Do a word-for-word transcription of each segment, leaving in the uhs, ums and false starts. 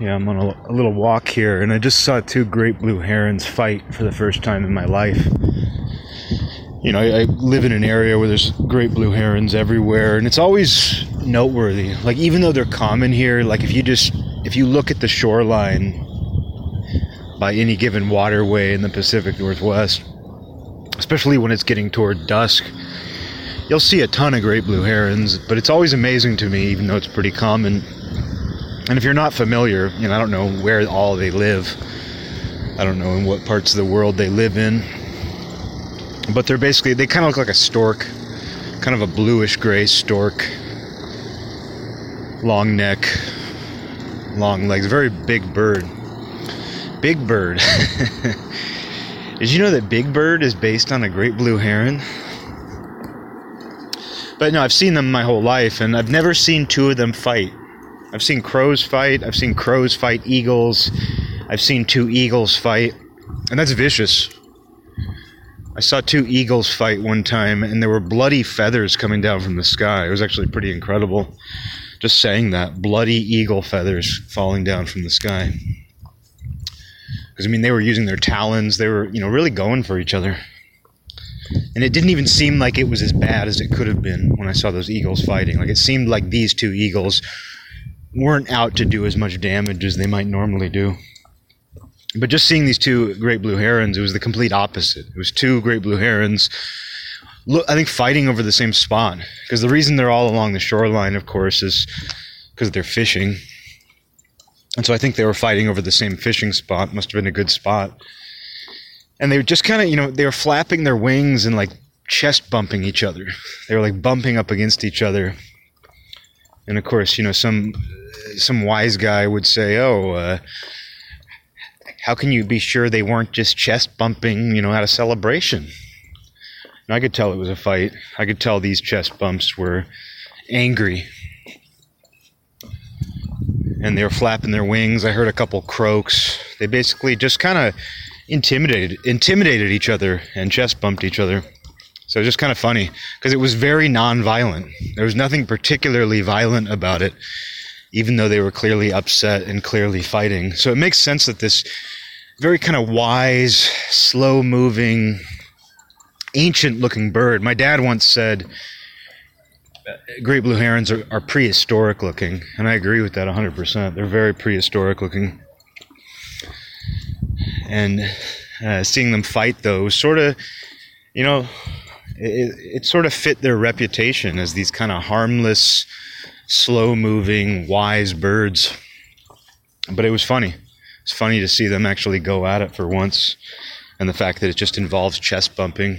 Yeah, I'm on a, a little walk here, and I just saw two great blue herons fight for the first time in my life. You know, I, I live in an area where there's great blue herons everywhere, and it's always noteworthy. Like, even though they're common here, like if you just, if you look at the shoreline by any given waterway in the Pacific Northwest, especially when it's getting toward dusk, you'll see a ton of great blue herons, but it's always amazing to me, even though it's pretty common. And if you're not familiar, you know, I don't know where all they live. I don't know in what parts of the world they live in. But they're basically, they kind of look like a stork, kind of a bluish-gray stork. Long neck, long legs, very big bird. Big bird. Did you know that Big Bird is based on a great blue heron? But no, I've seen them my whole life, and I've never seen two of them fight. I've seen crows fight. I've seen crows fight eagles. I've seen two eagles fight, and that's vicious. I saw two eagles fight one time, and there were bloody feathers coming down from the sky. It was actually pretty incredible. Just saying that, bloody eagle feathers falling down from the sky. Because, I mean, they were using their talons. They were, you know, really going for each other. And it didn't even seem like it was as bad as it could have been when I saw those eagles fighting. Like, it seemed like these two eagles weren't out to do as much damage as they might normally do. But just seeing these two great blue herons, it was the complete opposite. It was two great blue herons, look, I think, fighting over the same spot. Because the reason they're all along the shoreline, of course, is because they're fishing. And so I think they were fighting over the same fishing spot. Must have been a good spot. And they were just kind of, you know, they were flapping their wings and, like, chest bumping each other. They were, like, bumping up against each other. And, of course, you know, some some wise guy would say, oh, uh, how can you be sure they weren't just chest bumping, you know, at a celebration? And I could tell it was a fight. I could tell these chest bumps were angry. And they were flapping their wings. I heard a couple croaks. They basically just kind of intimidated intimidated each other and chest bumped each other. So it was just kind of funny because it was very non-violent. There was nothing particularly violent about it, even though they were clearly upset and clearly fighting. So it makes sense that this very kind of wise, slow-moving, ancient-looking bird. My dad once said great blue herons are, are prehistoric-looking, and I agree with that one hundred percent. They're very prehistoric-looking. And uh, seeing them fight, though, sort of, you know, it, it sort of fit their reputation as these kind of harmless, slow-moving, wise birds. But it was funny. It's funny to see them actually go at it for once, and the fact that it just involves chest bumping.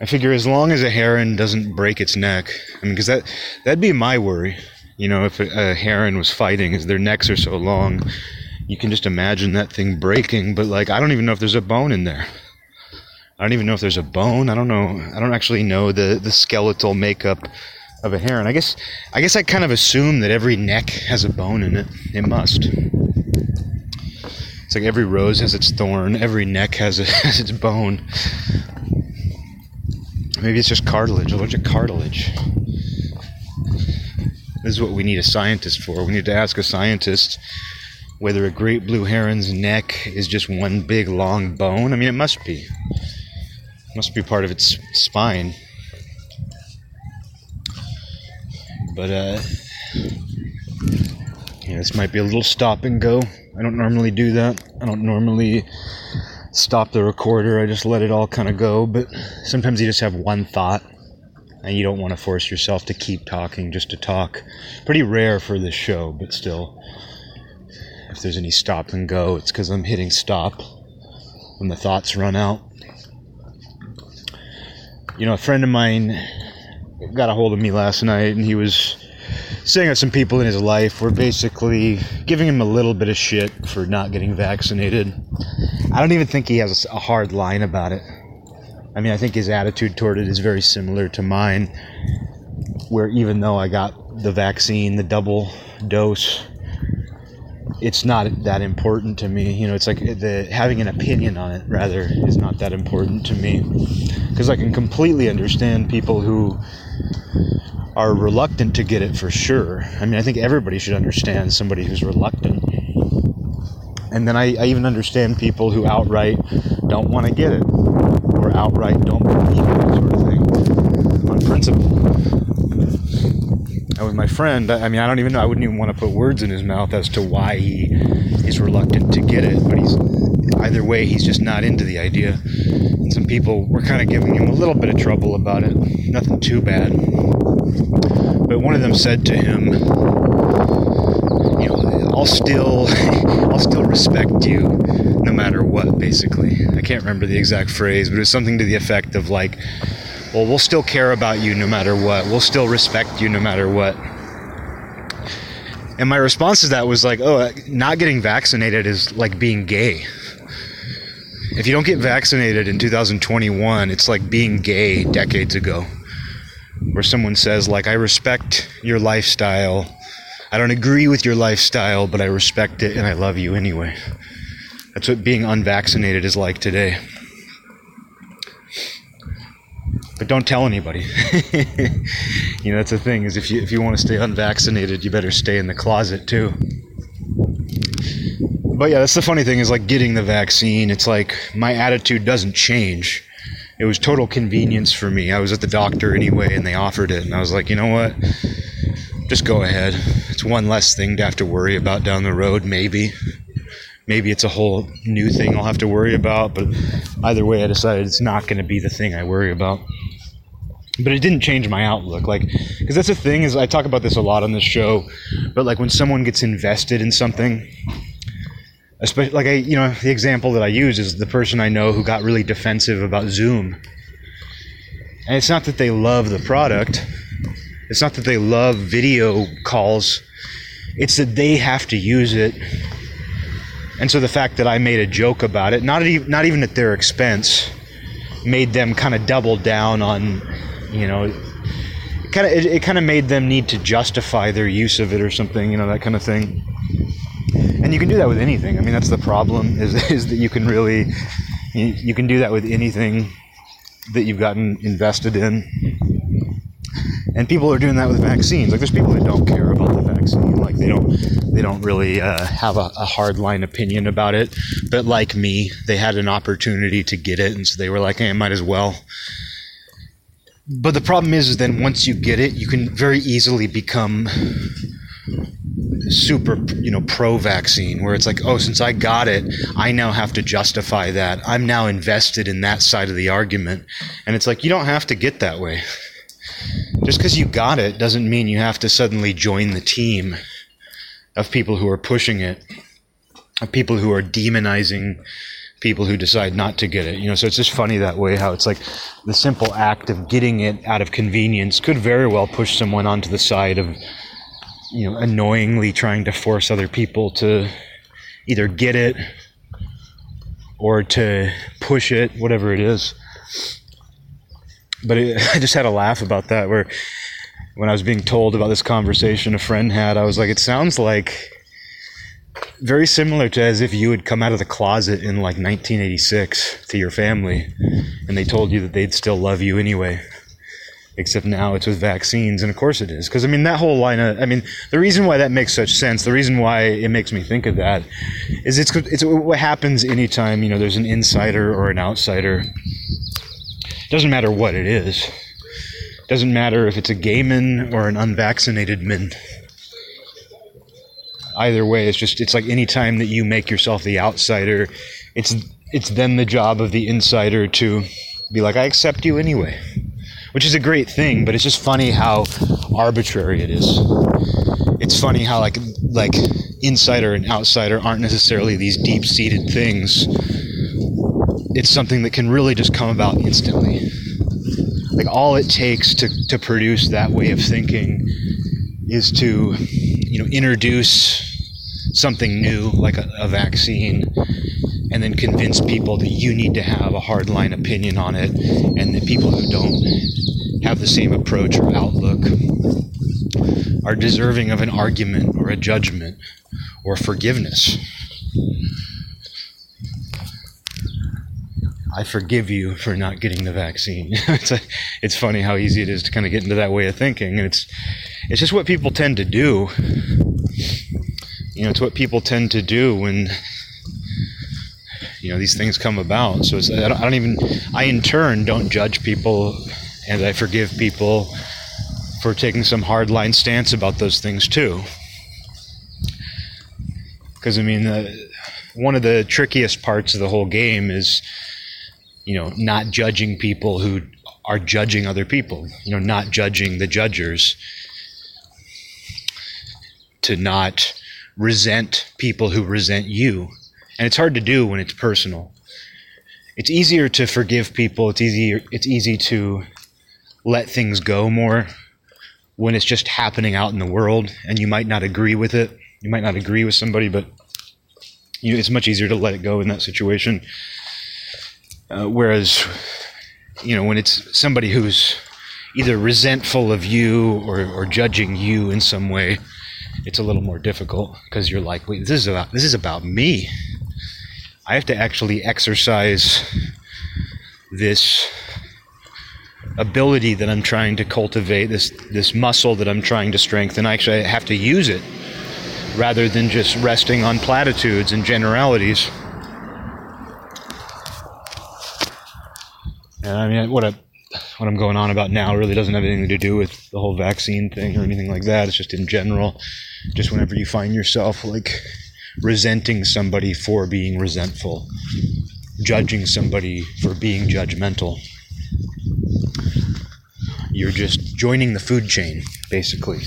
I figure as long as a heron doesn't break its neck, I mean, because that, that'd be my worry, you know, if a, a heron was fighting, is their necks are so long. You can just imagine that thing breaking, but, like, I don't even know if there's a bone in there. I don't even know if there's a bone. I don't know. I don't actually know the, the skeletal makeup of a heron. I guess I guess I kind of assume that every neck has a bone in it. It must. It's like every rose has its thorn. Every neck has, a, has its bone. Maybe it's just cartilage. A bunch of cartilage. This is what we need a scientist for. We need to ask a scientist whether a great blue heron's neck is just one big long bone. I mean, it must be. It must be part of its spine. But, uh, yeah, this might be a little stop and go. I don't normally do that. I don't normally stop the recorder. I just let it all kind of go. But sometimes you just have one thought, and you don't want to force yourself to keep talking just to talk. Pretty rare for this show, but still. If there's any stop and go, it's because I'm hitting stop when the thoughts run out. You know, a friend of mine got a hold of me last night, and he was saying that some people in his life were basically giving him a little bit of shit for not getting vaccinated. I don't even think he has a hard line about it. I mean, I think his attitude toward it is very similar to mine, where even though I got the vaccine, the double dose, it's not that important to me. You know, it's like the having an opinion on it, rather, is not that important to me. Because I can completely understand people who are reluctant to get it for sure. I mean, I think everybody should understand somebody who's reluctant. And then I, I even understand people who outright don't want to get it, or outright don't want to get it, sort of thing, on principle. And with my friend, I, I mean, I don't even know, I wouldn't even want to put words in his mouth as to why he is reluctant to get it, but he's, either way, he's just not into the idea. And some people were kind of giving him a little bit of trouble about it, nothing too bad. But one of them said to him, you know, I'll still, I'll still respect you no matter what, basically. I can't remember the exact phrase, but it was something to the effect of like, well, we'll still care about you no matter what. We'll still respect you no matter what. And my response to that was like, oh, not getting vaccinated is like being gay. If you don't get vaccinated in two thousand twenty-one, it's like being gay decades ago, where someone says, like, I respect your lifestyle. I don't agree with your lifestyle, but I respect it and I love you anyway. That's what being unvaccinated is like today. But don't tell anybody. You know, that's the thing, is if you if you want to stay unvaccinated, you better stay in the closet too. But yeah, that's the funny thing, is like getting the vaccine, it's like my attitude doesn't change. It was total convenience for me. I was at the doctor anyway and they offered it, and I was like, you know what? Just go ahead. It's one less thing to have to worry about down the road, maybe. Maybe it's a whole new thing I'll have to worry about, but either way I decided it's not going to be the thing I worry about. But it didn't change my outlook, like, because that's the thing, is I talk about this a lot on this show, but like when someone gets invested in something, especially like I, you know, the example that I use is the person I know who got really defensive about Zoom. And it's not that they love the product. It's not that they love video calls. It's that they have to use it. And so the fact that I made a joke about it, not even, not even at their expense, made them kind of double down on, you know, kind of it, it kind of made them need to justify their use of it or something, you know, that kind of thing. And you can do that with anything. I mean, that's the problem, is is that you can really you, you can do that with anything that you've gotten invested in. And people are doing that with vaccines. Like, there's people who don't care about the vaccine. Like, they don't they don't really uh, have a, a hardline opinion about it. But like me, they had an opportunity to get it, and so they were like, hey, I might as well. But the problem is, is then once you get it, you can very easily become super, you know, pro-vaccine, where it's like, oh, since I got it, I now have to justify that. I'm now invested in that side of the argument. And it's like, you don't have to get that way. Just because you got it doesn't mean you have to suddenly join the team of people who are pushing it, of people who are demonizing people who decide not to get it. You know, so it's just funny that way, how it's like the simple act of getting it out of convenience could very well push someone onto the side of, you know, annoyingly trying to force other people to either get it or to push it, whatever it is. But it, I just had a laugh about that, where when I was being told about this conversation a friend had, I was like, it sounds like very similar to as if you had come out of the closet in like nineteen eighty-six to your family, and they told you that they'd still love you anyway, except now it's with vaccines. And of course it is, because I mean, that whole line of, I mean, the reason why that makes such sense, the reason why it makes me think of that, is it's, it's what happens anytime, you know, there's an insider or an outsider. Doesn't matter what it is. Doesn't matter if it's a gay man or an unvaccinated man. Either way, it's just, it's like any time that you make yourself the outsider, it's it's then the job of the insider to be like, I accept you anyway, which is a great thing. But it's just funny how arbitrary it is. It's funny how like like insider and outsider aren't necessarily these deep-seated things. It's something that can really just come about instantly. Like, all it takes to, to produce that way of thinking is to, you know, introduce something new, like a, a vaccine, and then convince people that you need to have a hardline opinion on it, and that people who don't have the same approach or outlook are deserving of an argument or a judgment or forgiveness. I forgive you for not getting the vaccine. it's, a, it's funny how easy it is to kind of get into that way of thinking. And it's, it's just what people tend to do. You know, it's what people tend to do when, you know, these things come about. So it's, I, don't, I don't even, I in turn don't judge people, and I forgive people for taking some hardline stance about those things too. Because, I mean, uh, one of the trickiest parts of the whole game is, you know, not judging people who are judging other people. You know, not judging the judgers. To not resent people who resent you. And it's hard to do when it's personal. It's easier to forgive people. It's easier. It's easy to let things go more when it's just happening out in the world, and you might not agree with it. You might not agree with somebody, but you know, it's much easier to let it go in that situation. Uh, whereas, you know, when it's somebody who's either resentful of you or, or judging you in some way, it's a little more difficult, because you're like, wait, this is about this is about me. I have to actually exercise this ability that I'm trying to cultivate, this this muscle that I'm trying to strengthen. I actually have to use it, rather than just resting on platitudes and generalities. And I mean, what I, what I'm going on about now really doesn't have anything to do with the whole vaccine thing or anything like that. It's just in general, just whenever you find yourself like resenting somebody for being resentful, judging somebody for being judgmental, you're just joining the food chain, basically.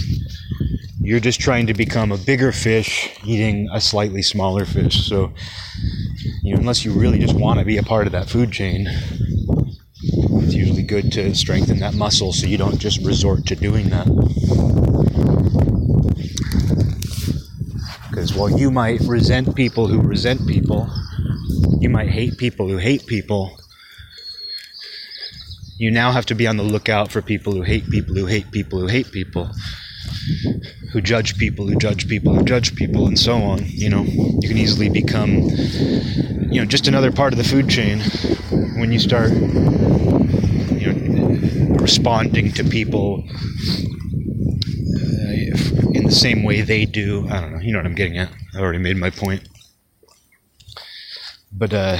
You're just trying to become a bigger fish eating a slightly smaller fish. So, you know, unless you really just want to be a part of that food chain, it's usually good to strengthen that muscle so you don't just resort to doing that. Because while you might resent people who resent people, you might hate people who hate people, you now have to be on the lookout for people who hate people who hate people who hate people, who judge people who judge people who judge people, and so on. You know, you can easily become, you know, just another part of the food chain when you start, you know, responding to people uh, in the same way they do. I don't know. You know what I'm getting at. I already made my point. But uh,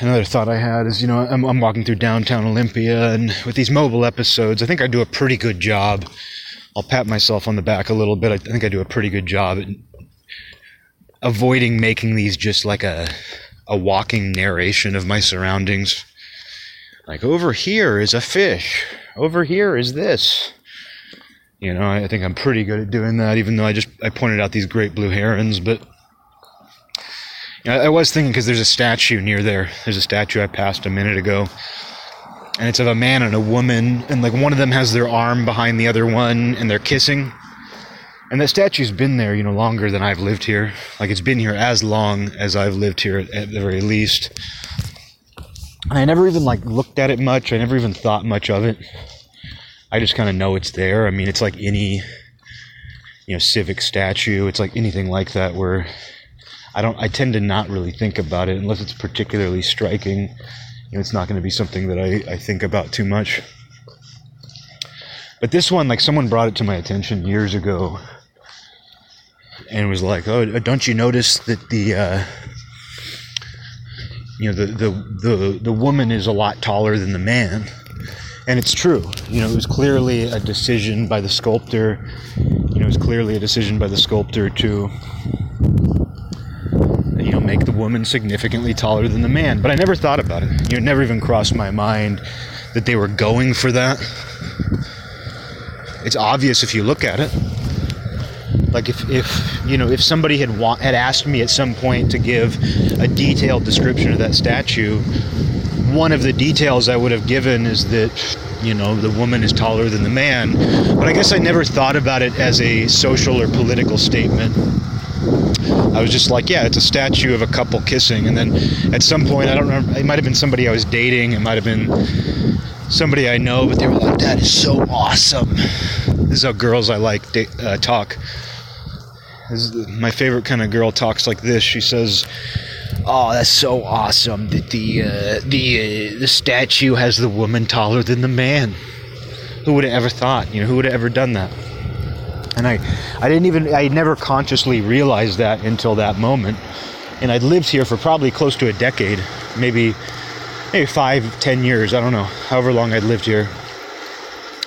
another thought I had is, you know, I'm, I'm walking through downtown Olympia, and with these mobile episodes, I think I do a pretty good job. I'll pat myself on the back a little bit. I think I do a pretty good job at avoiding making these just like a a walking narration of my surroundings. Like, over here is a fish. Over here is this. You know, I think I'm pretty good at doing that, even though I just I pointed out these great blue herons, but I was thinking, because there's a statue near there. There's a statue I passed a minute ago. And it's of a man and a woman. And, like, one of them has their arm behind the other one, and they're kissing. And that statue's been there, you know, longer than I've lived here. Like, it's been here as long as I've lived here, at the very least. And I never even, like, looked at it much. I never even thought much of it. I just kind of know it's there. I mean, it's like any, you know, civic statue. It's like anything like that where I don't. I tend to not really think about it unless it's particularly striking. You know, it's not going to be something that I, I think about too much. But this one, like, someone brought it to my attention years ago, and was like, "Oh, don't you notice that the, uh, you know, the, the the the woman is a lot taller than the man?" And it's true. You know, it was clearly a decision by the sculptor. You know, it was clearly a decision by the sculptor to, you know, make the woman significantly taller than the man. But I never thought about it. You know, it never even crossed my mind that they were going for that. It's obvious if you look at it. Like, if, if you know, if somebody had wa- had asked me at some point to give a detailed description of that statue, one of the details I would have given is that, you know, the woman is taller than the man. But I guess I never thought about it as a social or political statement. I was just like, yeah, it's a statue of a couple kissing. And then at some point, I don't remember, it might have been somebody I was dating, it might have been somebody I know, but they were like, that is so awesome. This is how girls I like da- uh, talk. This is, my favorite kind of girl talks like this. She says, Oh, that's so awesome that the uh, the uh, the statue has the woman taller than the man. Who would have ever thought? You know, who would have ever done that? And I, I didn't even, I never consciously realized that until that moment. And I'd lived here for probably close to a decade, maybe, maybe five, ten years. I don't know, however long I'd lived here.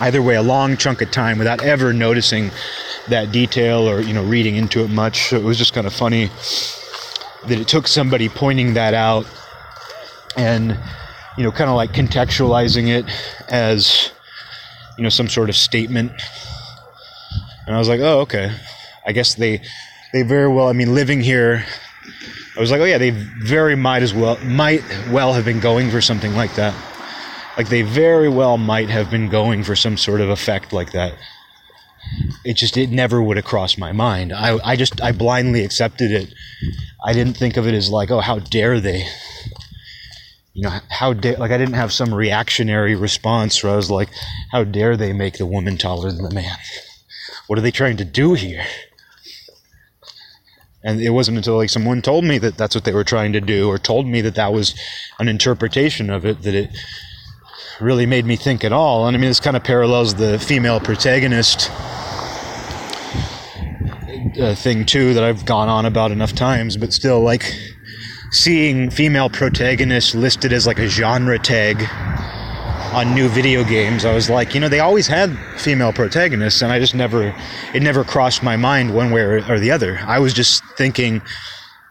Either way, a long chunk of time without ever noticing that detail or, you know, reading into it much. So it was just kind of funny that it took somebody pointing that out and, you know, kind of like contextualizing it as, you know, some sort of statement. And I was like, oh, okay. I guess they they very well, I mean, living here, I was like, oh yeah, they very might as well, might well have been going for something like that. Like they very well might have been going for some sort of effect like that. It just, it never would have crossed my mind. I, I just, I blindly accepted it. I didn't think of it as like, oh, how dare they? You know, how dare, like I didn't have some reactionary response where I was like, how dare they make the woman taller than the man? What are they trying to do here? And it wasn't until like someone told me that that's what they were trying to do, or told me that that was an interpretation of it, that it really made me think at all. And I mean, this kind of parallels the female protagonist uh, thing too, that I've gone on about enough times, but still, like seeing female protagonists listed as like a genre tag on new video games, I was like, you know, they always had female protagonists, and I just never, it never crossed my mind one way or, or the other. I was just thinking,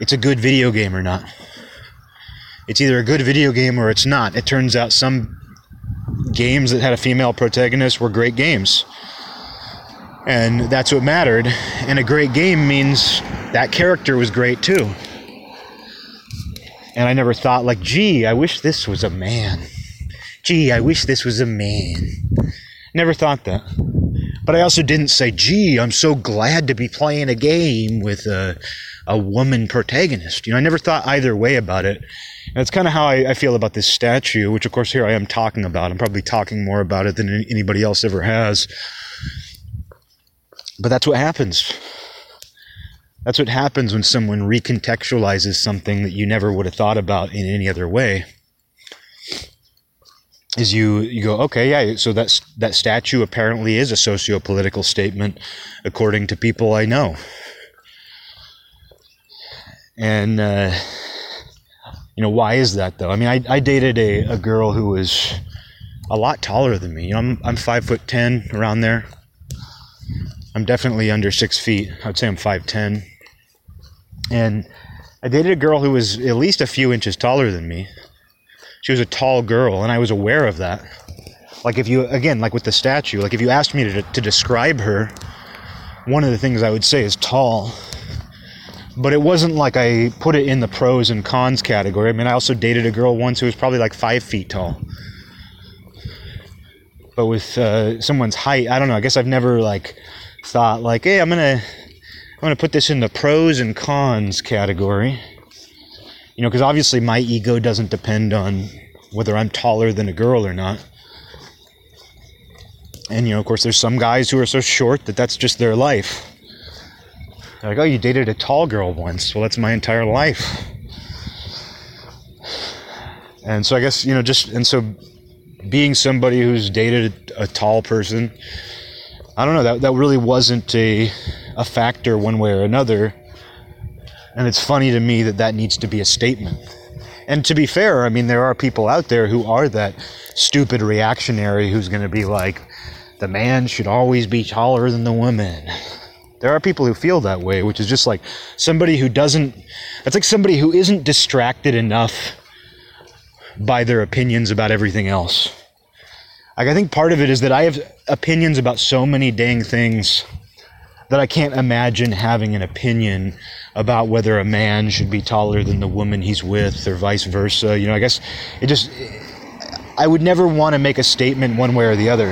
it's a good video game or not. It's either a good video game or it's not. It turns out some games that had a female protagonist were great games. And that's what mattered. And a great game means that character was great too. And I never thought like, gee, I wish this was a man. Gee, I wish this was a man. Never thought that. But I also didn't say, gee, I'm so glad to be playing a game with a, a woman protagonist. You know, I never thought either way about it. And that's kind of how I, I feel about this statue, which, of course, here I am talking about. I'm probably talking more about it than anybody else ever has. But that's what happens. That's what happens when someone recontextualizes something that you never would have thought about in any other way. Is you, you go, okay, yeah, so that's, that statue apparently is a socio-political statement, according to people I know. And, uh, you know, why is that, though? I mean, I, I dated a, a girl who was a lot taller than me. You know, I'm, I'm five foot ten, around there. I'm definitely under six feet. I'd say I'm five ten. And I dated a girl who was at least a few inches taller than me. She was a tall girl, and I was aware of that. Like if you, again, like with the statue, like if you asked me to to describe her, one of the things I would say is tall. But it wasn't like I put it in the pros and cons category. I mean, I also dated a girl once who was probably like five feet tall. But with uh, someone's height, I don't know, I guess I've never like thought like, hey, I'm gonna, I'm gonna put this in the pros and cons category. You know, because obviously my ego doesn't depend on whether I'm taller than a girl or not. And, you know, of course, there's some guys who are so short that that's just their life. They're like, oh, you dated a tall girl once. Well, that's my entire life. And so I guess, you know, just, and so being somebody who's dated a, a tall person, I don't know, that, that really wasn't a, a factor one way or another. And it's funny to me that that needs to be a statement. And to be fair, I mean, there are people out there who are that stupid reactionary who's going to be like, the man should always be taller than the woman. There are people who feel that way, which is just like somebody who doesn't, that's like somebody who isn't distracted enough by their opinions about everything else. Like, I think part of it is that I have opinions about so many dang things that I can't imagine having an opinion about whether a man should be taller than the woman he's with or vice versa. You know, I guess it just, I would never want to make a statement one way or the other.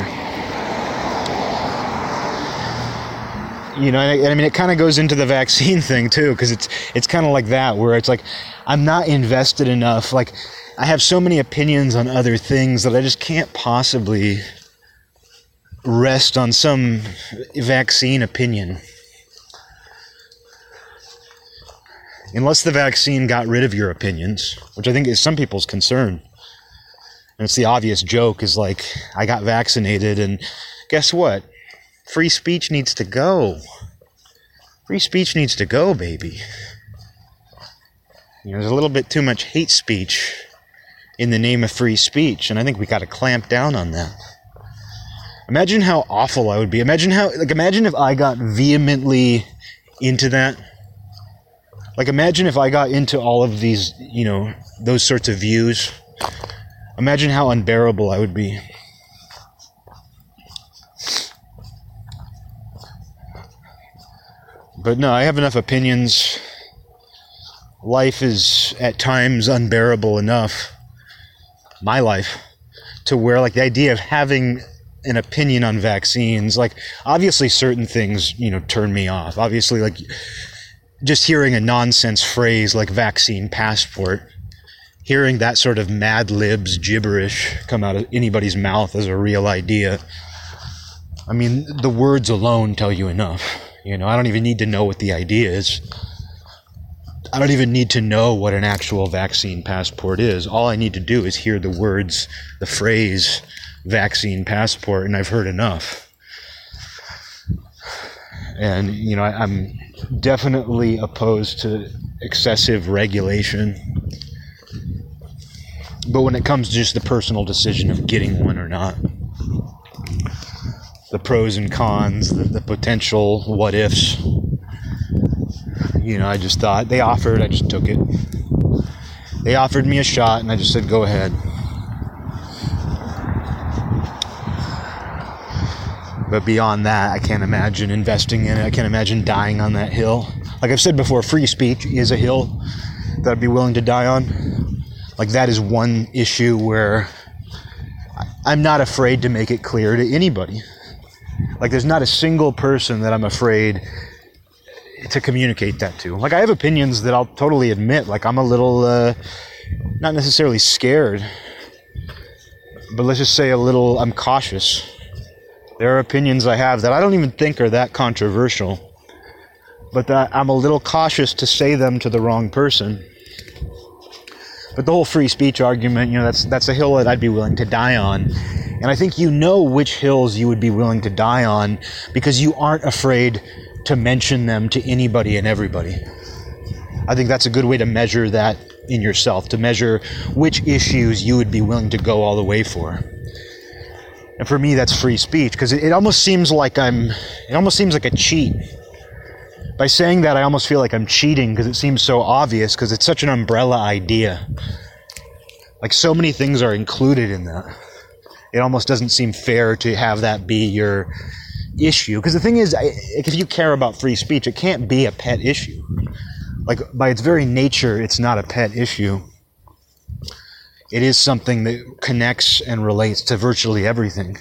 You know, and I, I mean, it kind of goes into the vaccine thing too, because it's, it's kind of like that, where it's like, I'm not invested enough. Like, I have so many opinions on other things that I just can't possibly rest on some vaccine opinion. unless the vaccine got rid of your opinions, which I think is some people's concern. And it's the obvious joke is like, I got vaccinated and guess what? Free speech needs to go. Free speech needs to go, baby. You know, there's a little bit too much hate speech in the name of free speech, and I think we got to clamp down on that. Imagine how awful I would be. Imagine how, like, imagine if I got vehemently into that. Like, imagine if I got into all of these, you know, those sorts of views. Imagine how unbearable I would be. But no, I have enough opinions. Life is at times unbearable enough, my life, to where, like, the idea of having an opinion on vaccines, like, obviously certain things, you know, turn me off. Obviously, like, just hearing a nonsense phrase like vaccine passport, hearing that sort of Mad Libs gibberish come out of anybody's mouth as a real idea. I mean, the words alone tell you enough. You know, I don't even need to know what the idea is. I don't even need to know what an actual vaccine passport is. All I need to do is hear the words, the phrase, vaccine passport, and I've heard enough. And, you know, I, I'm definitely opposed to excessive regulation. But when it comes to just the personal decision of getting one or not, the pros and cons, the, the potential what-ifs, you know, I just thought, they offered, I just took it. They offered me a shot, and I just said, go ahead. But beyond that, I can't imagine investing in it. I can't imagine dying on that hill. Like I've said before, free speech is a hill that I'd be willing to die on. Like, that is one issue where I'm not afraid to make it clear to anybody. Like, there's not a single person that I'm afraid to communicate that to. Like, I have opinions that I'll totally admit. Like, I'm a little, uh, not necessarily scared, but let's just say a little, I'm cautious. There are opinions I have that I don't even think are that controversial, but that I'm a little cautious to say them to the wrong person. But the whole free speech argument, you know, that's that's a hill that I'd be willing to die on. And I think you know which hills you would be willing to die on because you aren't afraid to mention them to anybody and everybody. I think that's a good way to measure that in yourself, to measure which issues you would be willing to go all the way for. And for me, that's free speech, because it, it almost seems like I'm, it almost seems like a cheat. By saying that, I almost feel like I'm cheating because it seems so obvious, because it's such an umbrella idea. Like, so many things are included in that. It almost doesn't seem fair to have that be your issue, because the thing is, if you care about free speech, it can't be a pet issue. Like, by its very nature, it's not a pet issue. It is something that connects and relates to virtually everything,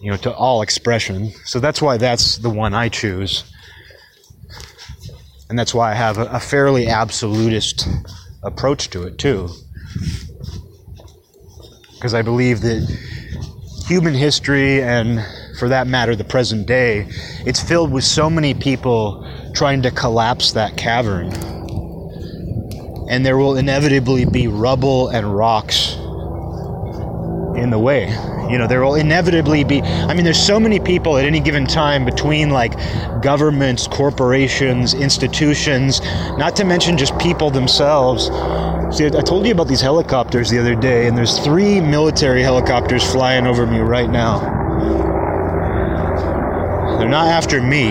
you know, to all expression. So that's why that's the one I choose, and that's why I have a, a fairly absolutist approach to it too, because I believe that human history, and for that matter, the present day, it's filled with so many people trying to collapse that cavern. And there will inevitably be rubble and rocks in the way. You know, there will inevitably be, I mean, there's so many people at any given time between, like, governments, corporations, institutions, not to mention just people themselves. See, I told you about these helicopters the other day, and there's three military helicopters flying over me right now. They're not after me,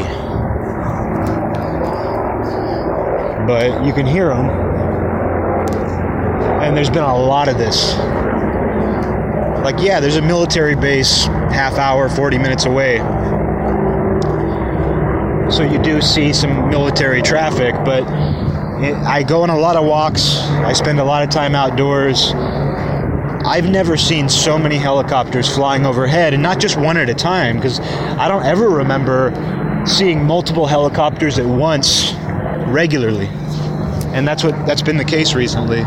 but you can hear them. And there's been a lot of this. Like, yeah, there's a military base half hour, forty minutes away. So you do see some military traffic, but I go on a lot of walks. I spend a lot of time outdoors. I've never seen so many helicopters flying overhead, and not just one at a time, because I don't ever remember seeing multiple helicopters at once regularly. And that's what that's been the case recently.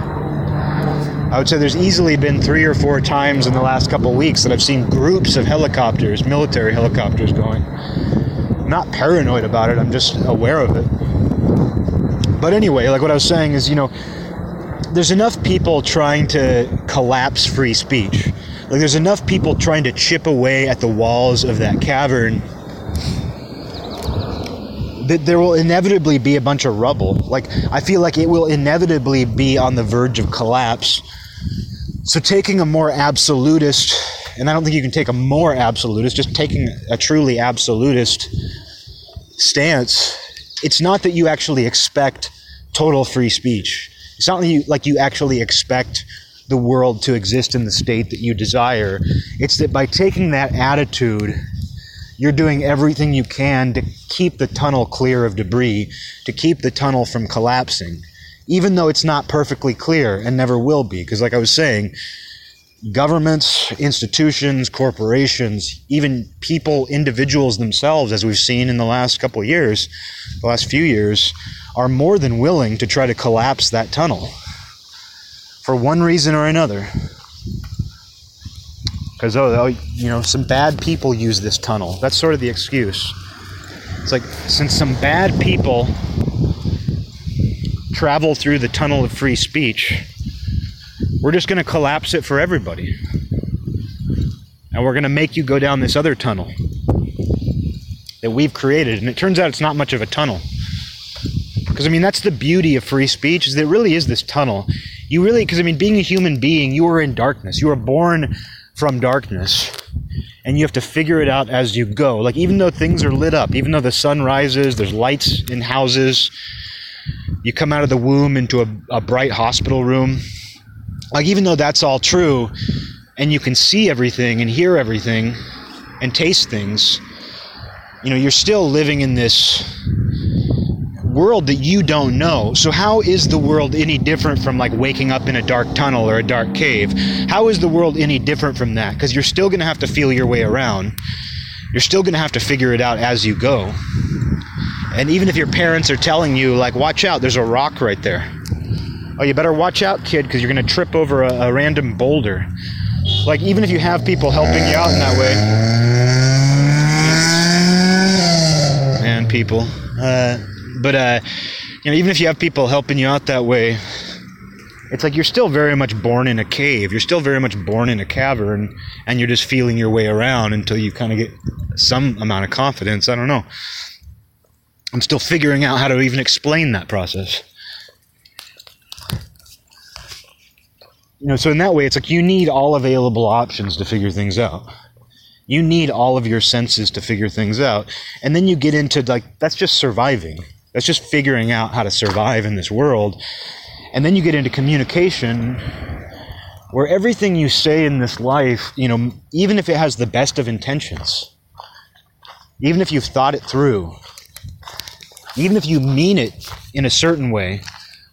I would say there's easily been three or four times in the last couple of weeks that I've seen groups of helicopters, military helicopters going. I'm not paranoid about it, I'm just aware of it. But anyway, like what I was saying is, you know, there's enough people trying to collapse free speech. Like, there's enough people trying to chip away at the walls of that cavern that there will inevitably be a bunch of rubble. Like, I feel like it will inevitably be on the verge of collapse. So taking a more absolutist, and I don't think you can take a more absolutist, just taking a truly absolutist stance, it's not that you actually expect total free speech. It's not you, like you actually expect the world to exist in the state that you desire. It's that by taking that attitude, you're doing everything you can to keep the tunnel clear of debris, to keep the tunnel from collapsing, even though it's not perfectly clear and never will be. Because like I was saying, governments, institutions, corporations, even people, individuals themselves, as we've seen in the last couple of years, the last few years, are more than willing to try to collapse that tunnel for one reason or another. Because, oh, you know, some bad people use this tunnel. That's sort of the excuse. It's like, since some bad people travel through the tunnel of free speech, we're just going to collapse it for everybody. And we're going to make you go down this other tunnel that we've created. And it turns out it's not much of a tunnel. Because, I mean, that's the beauty of free speech, is there really is this tunnel. You really, because, I mean, being a human being, you are in darkness. You are born from darkness. And you have to figure it out as you go. Like, even though things are lit up, even though the sun rises, there's lights in houses, you come out of the womb into a, a bright hospital room. Like, even though that's all true, and you can see everything and hear everything and taste things, you know, you're still living in this world that you don't know. So how is the world any different from, like, waking up in a dark tunnel or a dark cave? How is the world any different from that? Because you're still going to have to feel your way around. You're still going to have to figure it out as you go. And even if your parents are telling you, like, watch out, there's a rock right there. Oh, you better watch out, kid, because you're going to trip over a, a random boulder. Like, even if you have people helping you out in that way. And people. Uh... But, uh, you know, even if you have people helping you out that way, it's like you're still very much born in a cave. You're still very much born in a cavern, and you're just feeling your way around until you kind of get some amount of confidence. I don't know. I'm still figuring out how to even explain that process. You know, so in that way, it's like you need all available options to figure things out. You need all of your senses to figure things out. And then you get into, like, that's just surviving. That's just figuring out how to survive in this world. And then you get into communication, where everything you say in this life, you know, even if it has the best of intentions, even if you've thought it through, even if you mean it in a certain way,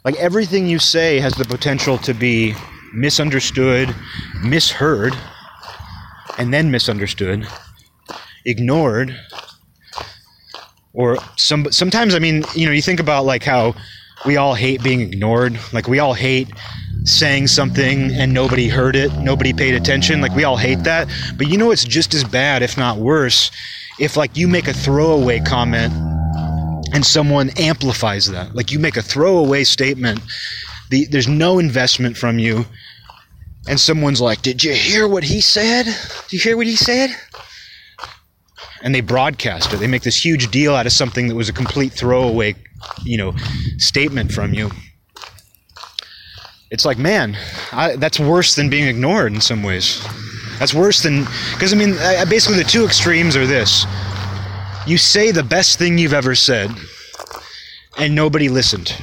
like, everything you say has the potential to be misunderstood, misheard, and then misunderstood, ignored, or some, sometimes, I mean, you know, you think about, like, how we all hate being ignored. Like, we all hate saying something and nobody heard it, nobody paid attention. Like, we all hate that. But you know, it's just as bad, if not worse, if, like, you make a throwaway comment and someone amplifies that. Like, you make a throwaway statement, the, there's no investment from you, and someone's like, did you hear what he said? Did you hear what he said? And they broadcast it. They make this huge deal out of something that was a complete throwaway, you know, statement from you. It's like, man, I, that's worse than being ignored in some ways. That's worse than... Because, I mean, I, basically the two extremes are this. You say the best thing you've ever said, and nobody listened.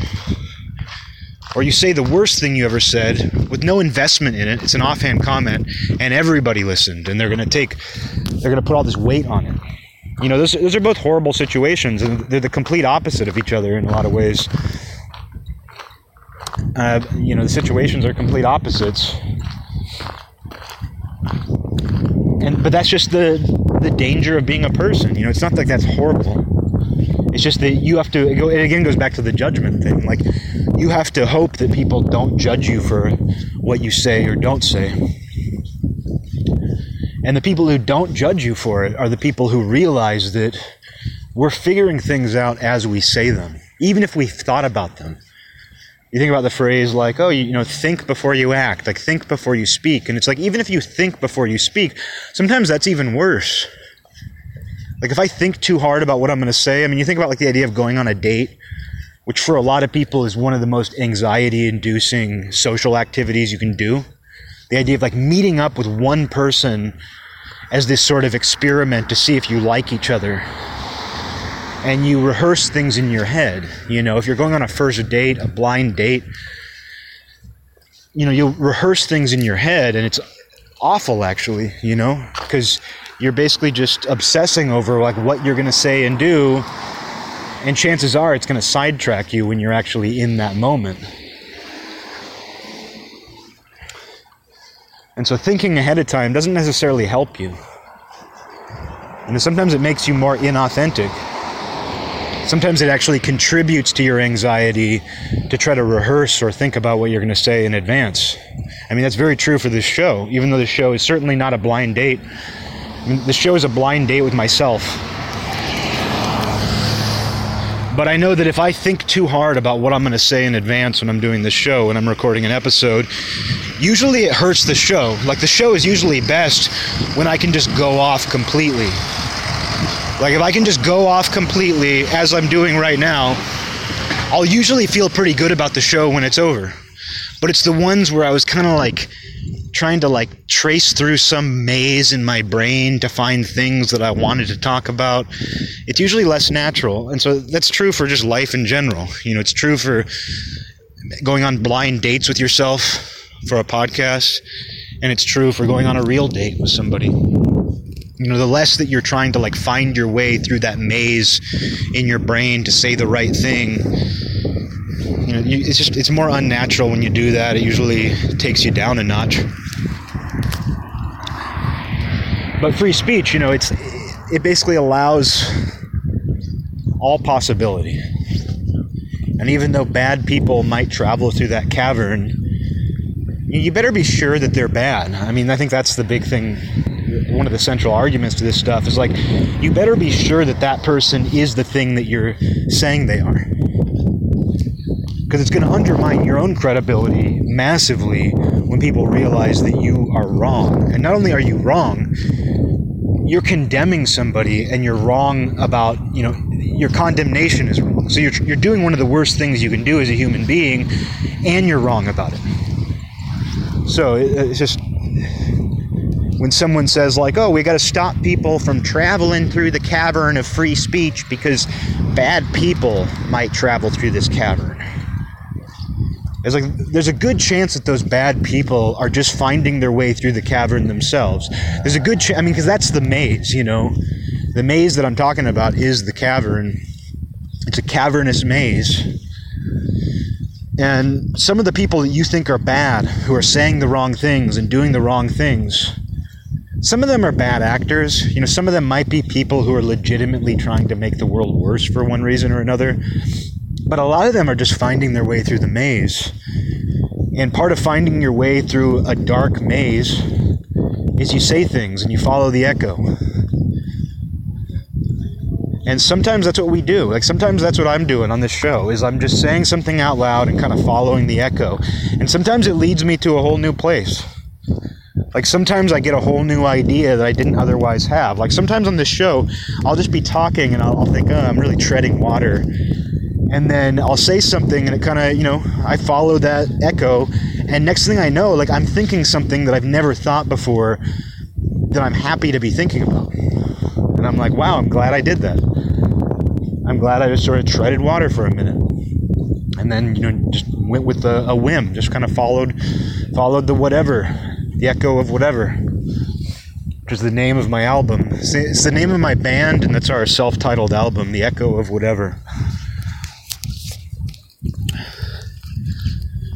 Or you say the worst thing you ever said with no investment in it. It's an offhand comment, and everybody listened, and they're going to take, they're going to put all this weight on it. You know, those, those are both horrible situations, and they're the complete opposite of each other in a lot of ways. Uh, you know, the situations are complete opposites. And but that's just the the danger of being a person. You know, it's not like that's horrible. It's just that you have to, it again goes back to the judgment thing. Like, you have to hope that people don't judge you for what you say or don't say. And the people who don't judge you for it are the people who realize that we're figuring things out as we say them. even if we've thought about them. You think about the phrase like, oh, you, you know, think before you act, like think before you speak. And it's like, even if you think before you speak, sometimes that's even worse. Like if I think too hard about what I'm going to say, I mean, you think about like the idea of going on a date, which for a lot of people is one of the most anxiety-inducing social activities you can do. The idea of like meeting up with one person as this sort of experiment to see if you like each other. And you rehearse things in your head. You know, if you're going on a first date, a blind date, you know, you'll rehearse things in your head, and it's awful, actually, you know, because you're basically just obsessing over like what you're going to say and do, and chances are it's going to sidetrack you when you're actually in that moment. And so thinking ahead of time doesn't necessarily help you. And sometimes it makes you more inauthentic. Sometimes it actually contributes to your anxiety to try to rehearse or think about what you're going to say in advance. I mean, that's very true for this show, even though the show is certainly not a blind date. I mean, the show is a blind date with myself. But I know that if I think too hard about what I'm going to say in advance when I'm doing this show, when I'm recording an episode, usually it hurts the show. Like, the show is usually best when I can just go off completely. Like, if I can just go off completely, as I'm doing right now, I'll usually feel pretty good about the show when it's over. But it's the ones where I was kind of, like, trying to, like, trace through some maze in my brain to find things that I wanted to talk about. It's usually less natural. And so that's true for just life in general. You know, it's true for going on blind dates with yourself for a podcast. And it's true for going on a real date with somebody. You know, the less that you're trying to, like, find your way through that maze in your brain to say the right thing, you know, you, it's just, it's more unnatural when you do that. It usually takes you down a notch. But free speech, you know, it's, it basically allows all possibility. And even though bad people might travel through that cavern, you better be sure that they're bad. I mean, I think that's the big thing. One of the central arguments to this stuff is like, you better be sure that that person is the thing that you're saying they are, because it's going to undermine your own credibility massively when people realize that you are wrong. And not only are you wrong, you're condemning somebody, and you're wrong about, you know, your condemnation is wrong. So you're you're doing one of the worst things you can do as a human being, and you're wrong about it. So it, it's just. When someone says like, oh, we got to stop people from traveling through the cavern of free speech because bad people might travel through this cavern. It's like, there's a good chance that those bad people are just finding their way through the cavern themselves. There's a good chance, I mean, because that's the maze, you know. The maze that I'm talking about is the cavern. It's a cavernous maze. And some of the people that you think are bad, who are saying the wrong things and doing the wrong things, some of them are bad actors. You know, some of them might be people who are legitimately trying to make the world worse for one reason or another. But a lot of them are just finding their way through the maze. And part of finding your way through a dark maze is you say things and you follow the echo. And sometimes that's what we do. Like, sometimes that's what I'm doing on this show, is I'm just saying something out loud and kind of following the echo. And sometimes it leads me to a whole new place. Like, sometimes I get a whole new idea that I didn't otherwise have. Like, sometimes on this show, I'll just be talking and I'll, I'll think, oh, I'm really treading water. And then I'll say something and it kind of, you know, I follow that echo. And next thing I know, like, I'm thinking something that I've never thought before that I'm happy to be thinking about. And I'm like, wow, I'm glad I did that. I'm glad I just sort of treaded water for a minute. And then, you know, just went with a, a whim, just kind of followed, followed the whatever. The Echo of Whatever, which is the name of my album. It's the name of my band, and that's our self-titled album, The Echo of Whatever.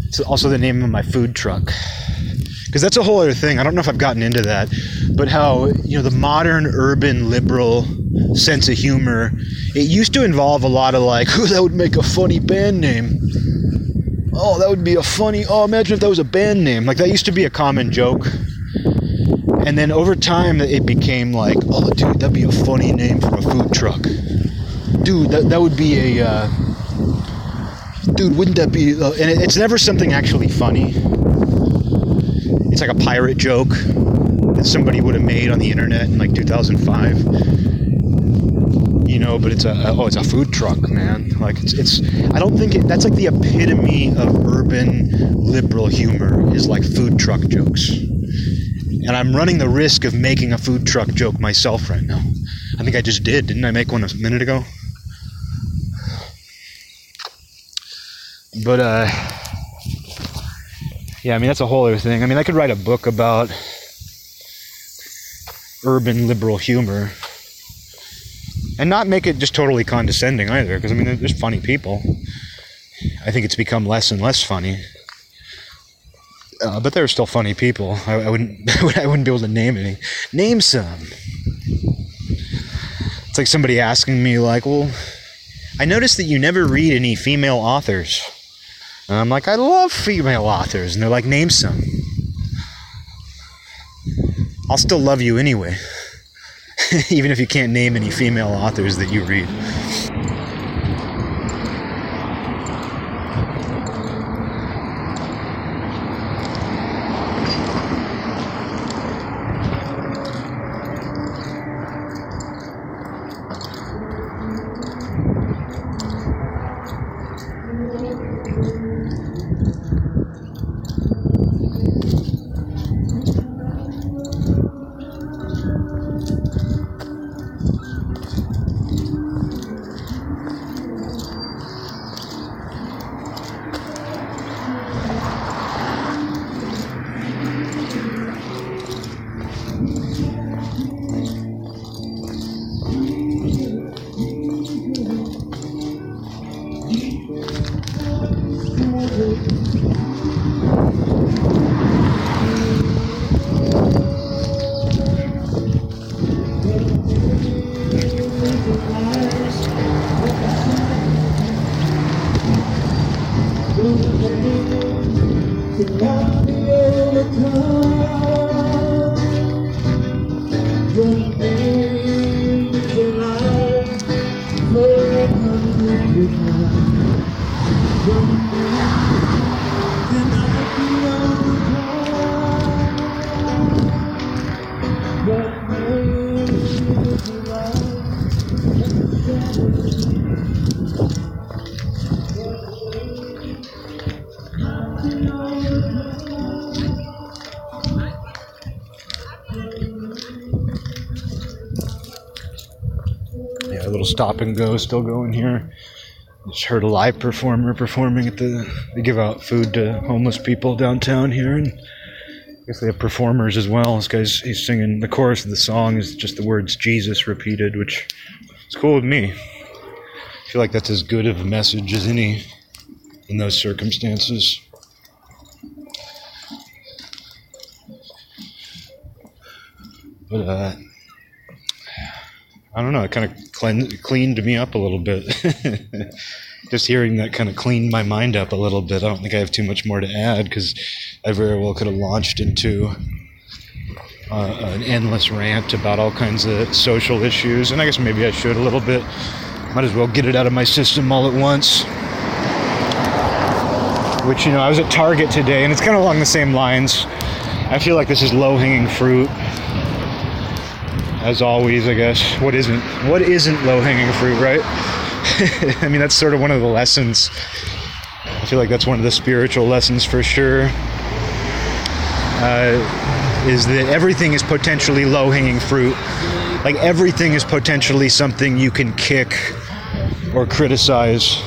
It's also the name of my food truck. Because that's a whole other thing. I don't know if I've gotten into that, but how, you know, the modern urban liberal sense of humor, it used to involve a lot of like, oh, that would make a funny band name. Oh, that would be a funny... Oh, imagine if that was a band name. Like, that used to be a common joke. And then over time, it became like, oh, dude, that'd be a funny name for a food truck. Dude, that, that would be a... Uh, dude, wouldn't that be... Uh, and it, it's never something actually funny. It's like a pirate joke that somebody would have made on the internet in like two thousand five. You know, but it's a... Oh, it's a food truck, man. Like, it's... it's I don't think... It, that's like the epitome of urban liberal humor is like food truck jokes. And I'm running the risk of making a food truck joke myself right now. I think I just did. Didn't I make one a minute ago? But, uh, yeah, I mean, that's a whole other thing. I mean, I could write a book about urban liberal humor and not make it just totally condescending either, because, I mean, there's funny people. I think it's become less and less funny. Uh, but there are still funny people. I, I wouldn't I wouldn't be able to name any. Name some. It's like somebody asking me, like, well, I noticed that you never read any female authors. And I'm like, I love female authors. And they're like, name some. I'll still love you anyway. Even if you can't name any female authors that you read. Stop and go still going here. Just heard a live performer performing at the they give out food to homeless people downtown here, and I guess they have performers as well. This guy's he's singing the chorus of the song is just the words Jesus repeated, which is cool with me. I feel like that's as good of a message as any in those circumstances. But uh I don't know, it kind of cleaned, cleaned me up a little bit. Just hearing that kind of cleaned my mind up a little bit. I don't think I have too much more to add, because I very well could have launched into uh, an endless rant about all kinds of social issues. And I guess maybe I should a little bit. Might as well get it out of my system all at once. Which, you know, I was at Target today, and it's kind of along the same lines. I feel like this is low-hanging fruit. As always, I guess, what isn't what isn't low-hanging fruit, right? I mean, that's sort of one of the lessons. I feel like that's one of the spiritual lessons for sure, uh, is that everything is potentially low-hanging fruit. Like, everything is potentially something you can kick or criticize.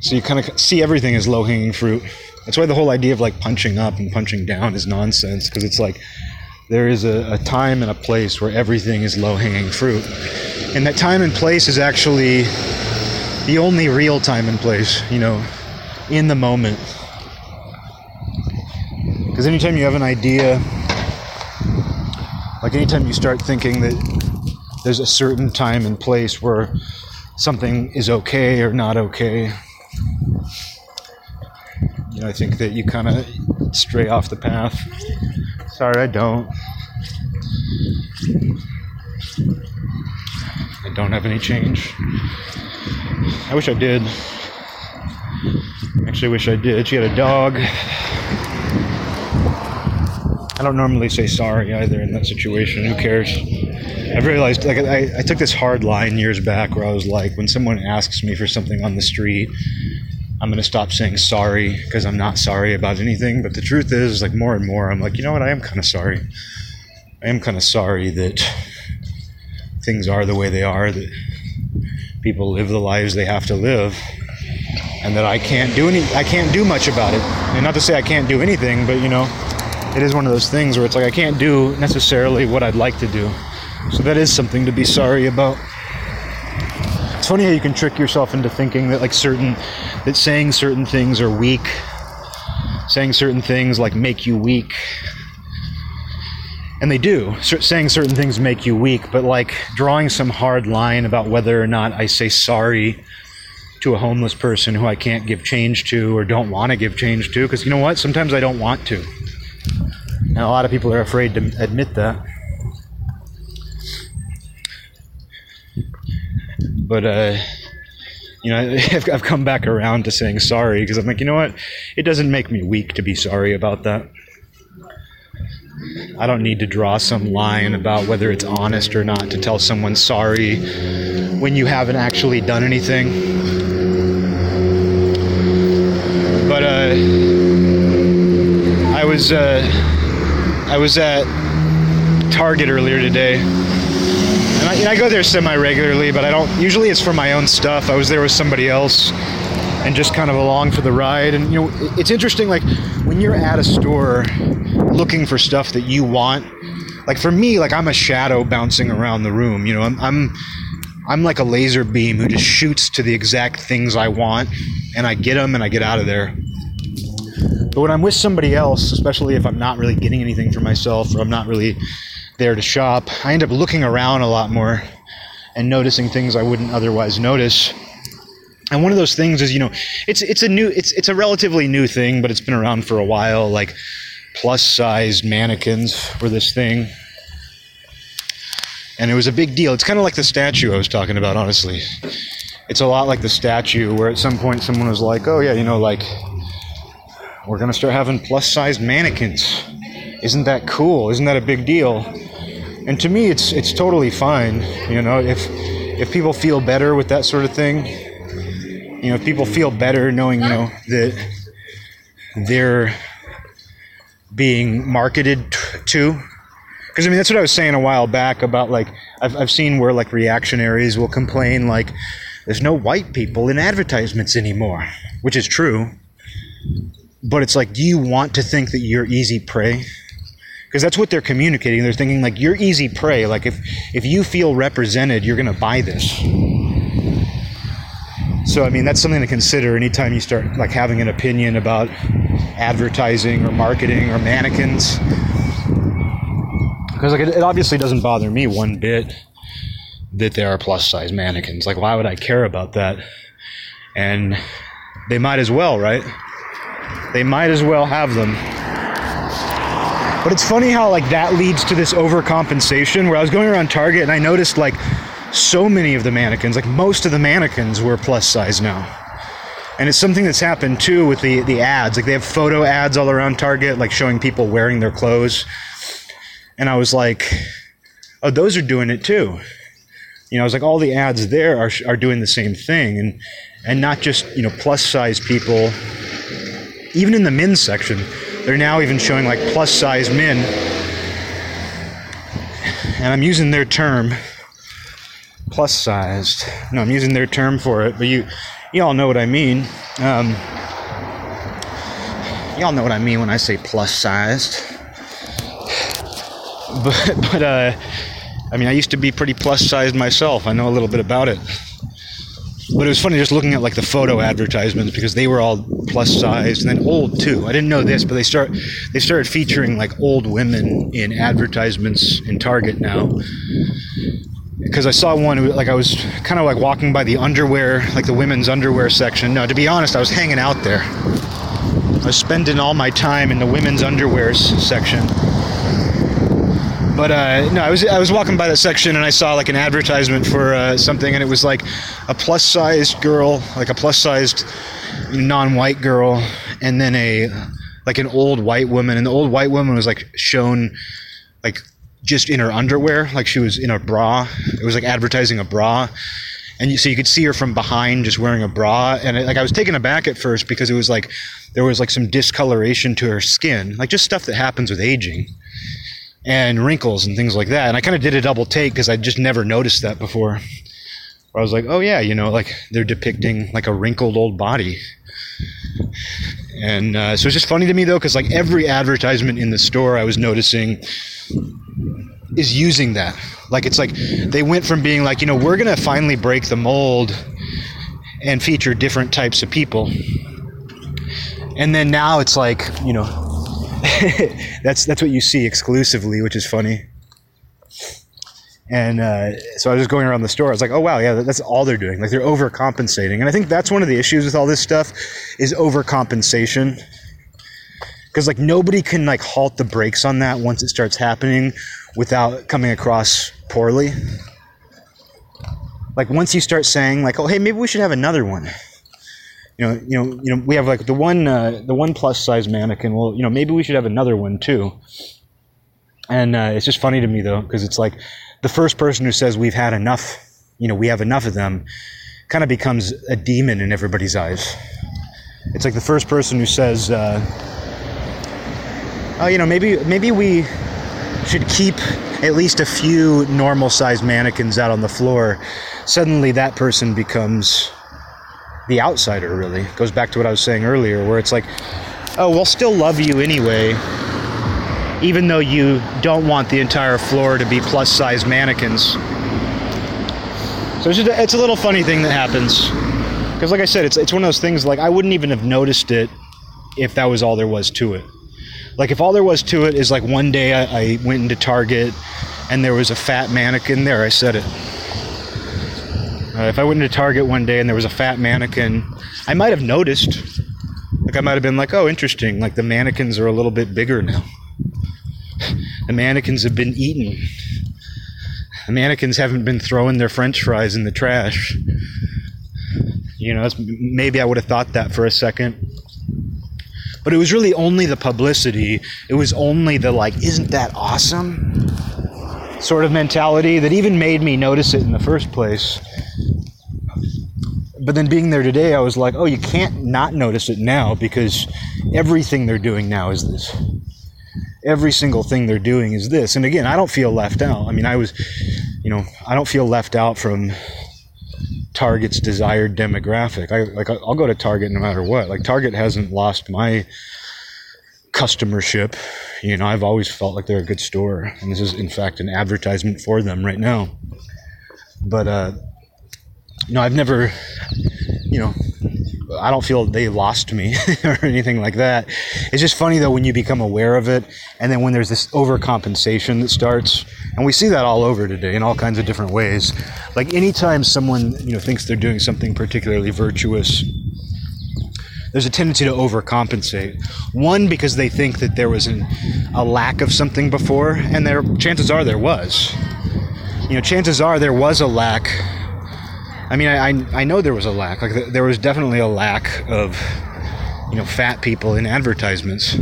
So you kind of see everything as low-hanging fruit. That's why the whole idea of, like, punching up and punching down is nonsense, because it's like, there is a, a time and a place where everything is low-hanging fruit. And that time and place is actually the only real time and place, you know, in the moment. Because anytime you have an idea, like anytime you start thinking that there's a certain time and place where something is okay or not okay, you know, I think that you kind of stray off the path. Sorry, I don't. I don't have any change. I wish I did. Actually, I wish I did. She had a dog. I don't normally say sorry either in that situation. Who cares? I've realized, like, I, I took this hard line years back where I was like, when someone asks me for something on the street, I'm going to stop saying sorry because I'm not sorry about anything. But the truth is, like, more and more, I'm like, you know what? I am kind of sorry. I am kind of sorry that things are the way they are, that people live the lives they have to live, and that I can't do any, I can't do much about it. And not to say I can't do anything, but, you know, it is one of those things where it's like I can't do necessarily what I'd like to do. So that is something to be sorry about. It's funny how you can trick yourself into thinking that, like, certain, that saying certain things are weak. Saying certain things, like, make you weak. And they do. Saying certain things make you weak, but, like, drawing some hard line about whether or not I say sorry to a homeless person who I can't give change to or don't want to give change to, because you know what? Sometimes I don't want to. And a lot of people are afraid to admit that. But, uh, you know, I've, I've come back around to saying sorry because I'm like, you know what? It doesn't make me weak to be sorry about that. I don't need to draw some line about whether it's honest or not to tell someone sorry when you haven't actually done anything. But, uh, I was, uh, I was at Target earlier today. And I, and I go there semi-regularly, but I don't, usually it's for my own stuff. I was there with somebody else and just kind of along for the ride. And, you know, it's interesting, like, when you're at a store looking for stuff that you want, like, for me, like, I'm a shadow bouncing around the room, you know, I'm, I'm, I'm like a laser beam who just shoots to the exact things I want, and I get them and I get out of there. But when I'm with somebody else, especially if I'm not really getting anything for myself or I'm not really there to shop, I end up looking around a lot more and noticing things I wouldn't otherwise notice. And one of those things is, you know, it's it's a new, it's it's a relatively new thing, but it's been around for a while. Like, plus-sized mannequins were this thing, and it was a big deal. It's kind of like the statue I was talking about, honestly. It's a lot like the statue, where at some point someone was like, "Oh yeah, you know, like, we're gonna start having plus-sized mannequins. Isn't that cool? Isn't that a big deal?" And to me, it's it's totally fine. You know, if if people feel better with that sort of thing, you know, if people feel better knowing, you know, that they're being marketed to. Because, I mean, that's what I was saying a while back about, like, I've I've seen where, like, reactionaries will complain, like, there's no white people in advertisements anymore, which is true. But it's like, do you want to think that you're easy prey? Because that's what they're communicating. They're thinking, like, you're easy prey. Like, if if you feel represented, you're going to buy this. So, I mean, that's something to consider anytime you start, like, having an opinion about advertising or marketing or mannequins. Because, like, it, it obviously doesn't bother me one bit that there are plus-size mannequins. Like, why would I care about that? And they might as well, right? They might as well have them. But it's funny how, like, that leads to this overcompensation, where I was going around Target and I noticed, like, so many of the mannequins, like, most of the mannequins were plus size now. And it's something that's happened too with the, the ads. Like, they have photo ads all around Target, like, showing people wearing their clothes. And I was like, oh, those are doing it too. You know, I was like, all the ads there are are doing the same thing. And, and not just, you know, plus size people. Even in the men's section, they're now even showing, like, plus size men. And I'm using their term, plus sized. No, I'm using their term for it, but you, you all know what I mean. Um, you all know what I mean when I say plus sized. But, but uh, I mean, I used to be pretty plus sized myself. I know a little bit about it. But it was funny just looking at, like, the photo advertisements, because they were all plus sized and then old too. I didn't know this, but they start they started featuring, like, old women in advertisements in Target now. Because I saw one who, like, I was kind of, like, walking by the underwear, like, the women's underwear section. No, to be honest, I was hanging out there. I was spending all my time in the women's underwear section. But uh, no, I was I was walking by that section and I saw like an advertisement for uh, something, and it was like a plus-sized girl, like a plus-sized non-white girl, and then a like an old white woman, and the old white woman was like shown like just in her underwear, like she was in a bra. It was like advertising a bra, and you, so you could see her from behind just wearing a bra, and it, like I was taken aback at first because it was like there was like some discoloration to her skin, like just stuff that happens with aging. And wrinkles and things like that. And I kind of did a double take because I just never noticed that before. Where I was like, oh yeah, you know, like they're depicting like a wrinkled old body. And uh, so it's just funny to me though, because like every advertisement in the store I was noticing is using that. Like it's like they went from being like, you know, we're going to finally break the mold and feature different types of people. And then now it's like, you know, that's that's what you see exclusively, which is funny. And uh, so I was just going around the store. I was like, oh, wow, yeah, that's all they're doing. Like, they're overcompensating. And I think that's one of the issues with all this stuff is overcompensation. Because, like, nobody can, like, halt the brakes on that once it starts happening without coming across poorly. Like, once you start saying, like, oh, hey, maybe we should have another one. You know, you know, you know. We have like the one, uh, the one plus size mannequin. Well, you know, maybe we should have another one too. And uh, it's just funny to me though, because it's like the first person who says we've had enough, you know, we have enough of them, kind of becomes a demon in everybody's eyes. It's like the first person who says, uh, "Oh, you know, maybe maybe we should keep at least a few normal size mannequins out on the floor." Suddenly, that person becomes the outsider, really. It goes back to what I was saying earlier, where it's like, oh, we'll still love you anyway, even though you don't want the entire floor to be plus size mannequins. So it's, just a, it's a little funny thing that happens. Because like I said, it's, it's one of those things, like I wouldn't even have noticed it if that was all there was to it. Like if all there was to it is like one day I, I went into Target and there was a fat mannequin there, I said it. Uh, if I went into Target one day and there was a fat mannequin, I might have noticed. Like, I might have been like, oh, interesting. Like, the mannequins are a little bit bigger now. The mannequins have been eaten. The mannequins haven't been throwing their French fries in the trash. You know, that's, maybe I would have thought that for a second. But it was really only the publicity. It was only the, like, isn't that awesome sort of mentality that even made me notice it in the first place. But then being there today, I was like, oh, you can't not notice it now because everything they're doing now is this. Every single thing they're doing is this. And again, I don't feel left out. I mean, I was, you know, I don't feel left out from Target's desired demographic. I, like, I'll go to Target no matter what. Like, Target hasn't lost my customership. You know, I've always felt like they're a good store. And this is, in fact, an advertisement for them right now. But, uh, no, I've never, you know, I don't feel they lost me or anything like that. It's just funny, though, when you become aware of it, and then when there's this overcompensation that starts, and we see that all over today in all kinds of different ways. Like, anytime someone, you know, thinks they're doing something particularly virtuous, there's a tendency to overcompensate. One, because they think that there was an, a lack of something before, and there, chances are there was. You know, chances are there was a lack. I mean, I, I I know there was a lack. Like, there was definitely a lack of, you know, fat people in advertisements,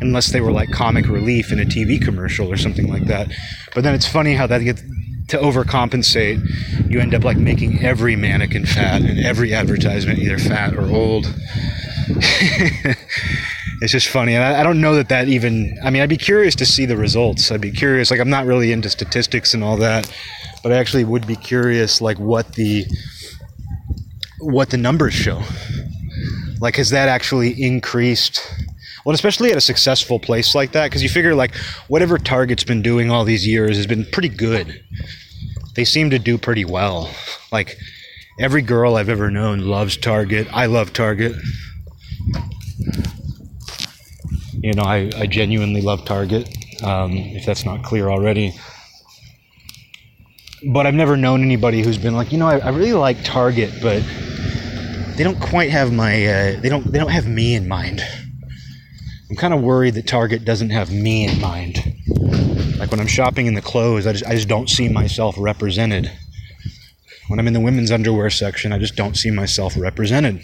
unless they were like comic relief in a T V commercial or something like that. But then it's funny how that gets to overcompensate. You end up like making every mannequin fat and every advertisement either fat or old. It's just funny. And I, I don't know that that even, I mean, I'd be curious to see the results. I'd be curious. Like, I'm not really into statistics and all that. But I actually would be curious, like, what the what the numbers show. Like, has that actually increased? Well, especially at a successful place like that, because you figure, like, whatever Target's been doing all these years has been pretty good. They seem to do pretty well. Like, every girl I've ever known loves Target. I love Target. You know, I, I genuinely love Target, um, if that's not clear already. But I've never known anybody who's been like, you know, I, I really like Target, but they don't quite have my, uh, they don't, they don't have me in mind. I'm kind of worried that Target doesn't have me in mind. Like, like when I'm shopping in the clothes, I just, I just don't see myself represented. When I'm in the women's underwear section, I just don't see myself represented.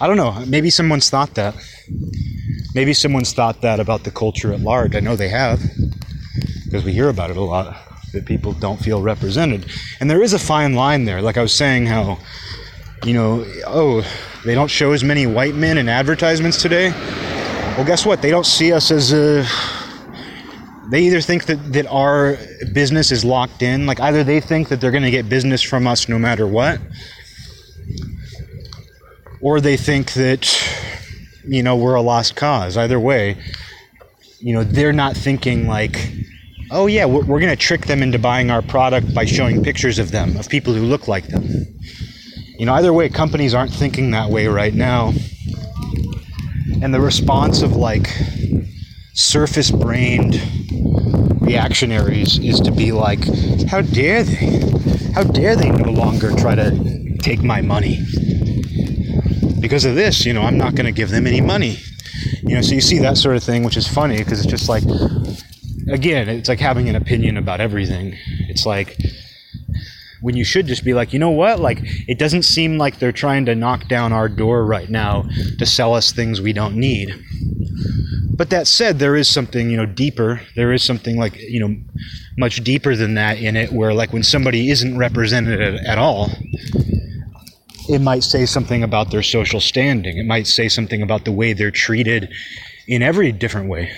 I don't know. Maybe someone's thought that. Maybe someone's thought that about the culture at large. I know they have, because we hear about it a lot, that people don't feel represented. And there is a fine line there. Like I was saying how, you know, oh, they don't show as many white men in advertisements today. Well, guess what? They don't see us as a... They either think that, that our business is locked in. Like either they think that they're going to get business from us no matter what, or they think that, you know, we're a lost cause. Either way, you know, they're not thinking like, oh yeah, we're, we're going to trick them into buying our product by showing pictures of them, of people who look like them. You know, either way, companies aren't thinking that way right now. And the response of like surface-brained reactionaries is to be like, how dare they? How dare they no longer try to take my money? Because of this, you know, I'm not going to give them any money. You know, so you see that sort of thing, which is funny because it's just like, again, it's like having an opinion about everything. It's like, when you should just be like, you know what? Like, it doesn't seem like they're trying to knock down our door right now to sell us things we don't need. But that said, there is something, you know, deeper. There is something like, you know, much deeper than that in it, where like when somebody isn't represented at, at all, it might say something about their social standing. It might say something about the way they're treated in every different way.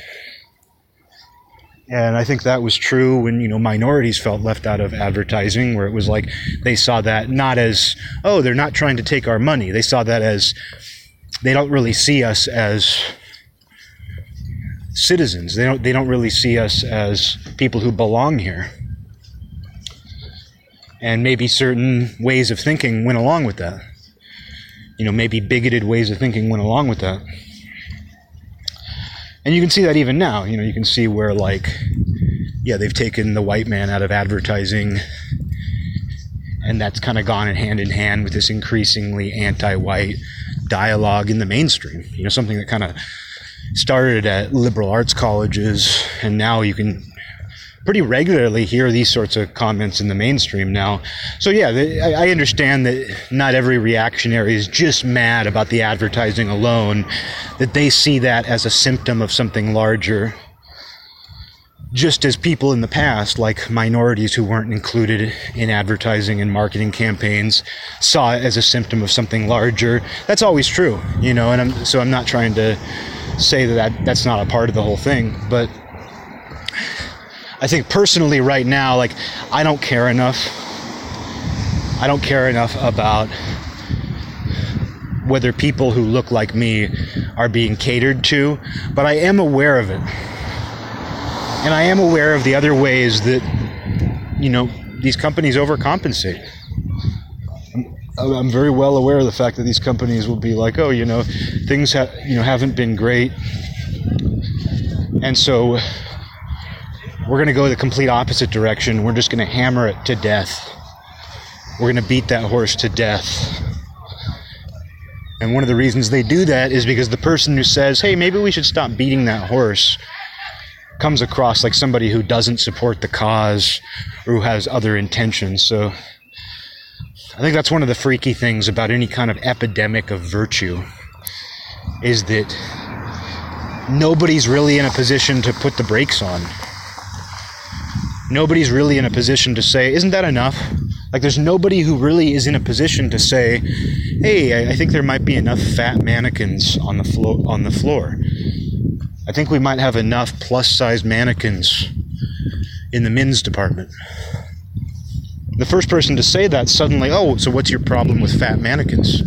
And I think that was true when, you know, minorities felt left out of advertising, where it was like they saw that not as, oh, they're not trying to take our money. They saw that as they don't really see us as citizens. They don't, they don't really see us as people who belong here. And maybe certain ways of thinking went along with that. You know, maybe bigoted ways of thinking went along with that. And you can see that even now. You know, you can see where, like, yeah, they've taken the white man out of advertising, and that's kind of gone in hand in hand with this increasingly anti-white dialogue in the mainstream. You know, something that kind of started at liberal arts colleges, and now you can pretty regularly hear these sorts of comments in the mainstream now. So yeah, I understand that not every reactionary is just mad about the advertising alone, that they see that as a symptom of something larger. Just as people in the past, like minorities who weren't included in advertising and marketing campaigns, saw it as a symptom of something larger. That's always true, you know, and I'm, so I'm not trying to say that, that that's not a part of the whole thing, but I think personally right now, like, I don't care enough. I don't care enough about whether people who look like me are being catered to, but I am aware of it. And I am aware of the other ways that, you know, these companies overcompensate. I'm, I'm very well aware of the fact that these companies will be like, oh, you know, things ha- you know, haven't been great. And so we're going to go the complete opposite direction. We're just going to hammer it to death. We're going to beat that horse to death. And one of the reasons they do that is because the person who says, hey, maybe we should stop beating that horse, comes across like somebody who doesn't support the cause or who has other intentions. So I think that's one of the freaky things about any kind of epidemic of virtue, is that nobody's really in a position to put the brakes on. Nobody's really in a position to say, isn't that enough? Like, there's nobody who really is in a position to say, hey, I think there might be enough fat mannequins on the floor. On the floor, I think we might have enough plus-size mannequins in the men's department. The first person to say that suddenly, oh, so what's your problem with fat mannequins?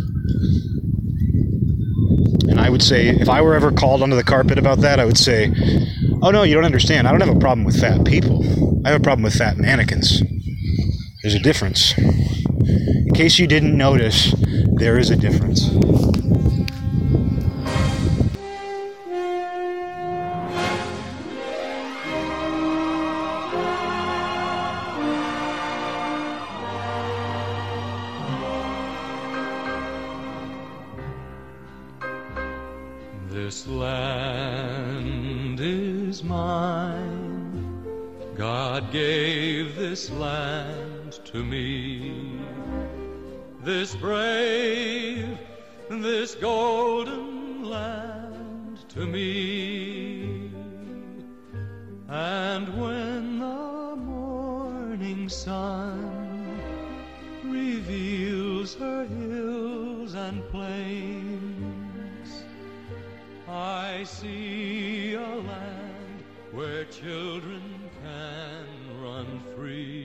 And I would say, if I were ever called onto the carpet about that, I would say, oh no, you don't understand. I don't have a problem with fat people. I have a problem with fat mannequins. There's a difference. In case you didn't notice, there is a difference. This land is mine. God gave this land to me, this brave, this golden land to me. And when the morning sun reveals her hills and plains, I see a land where children can run free.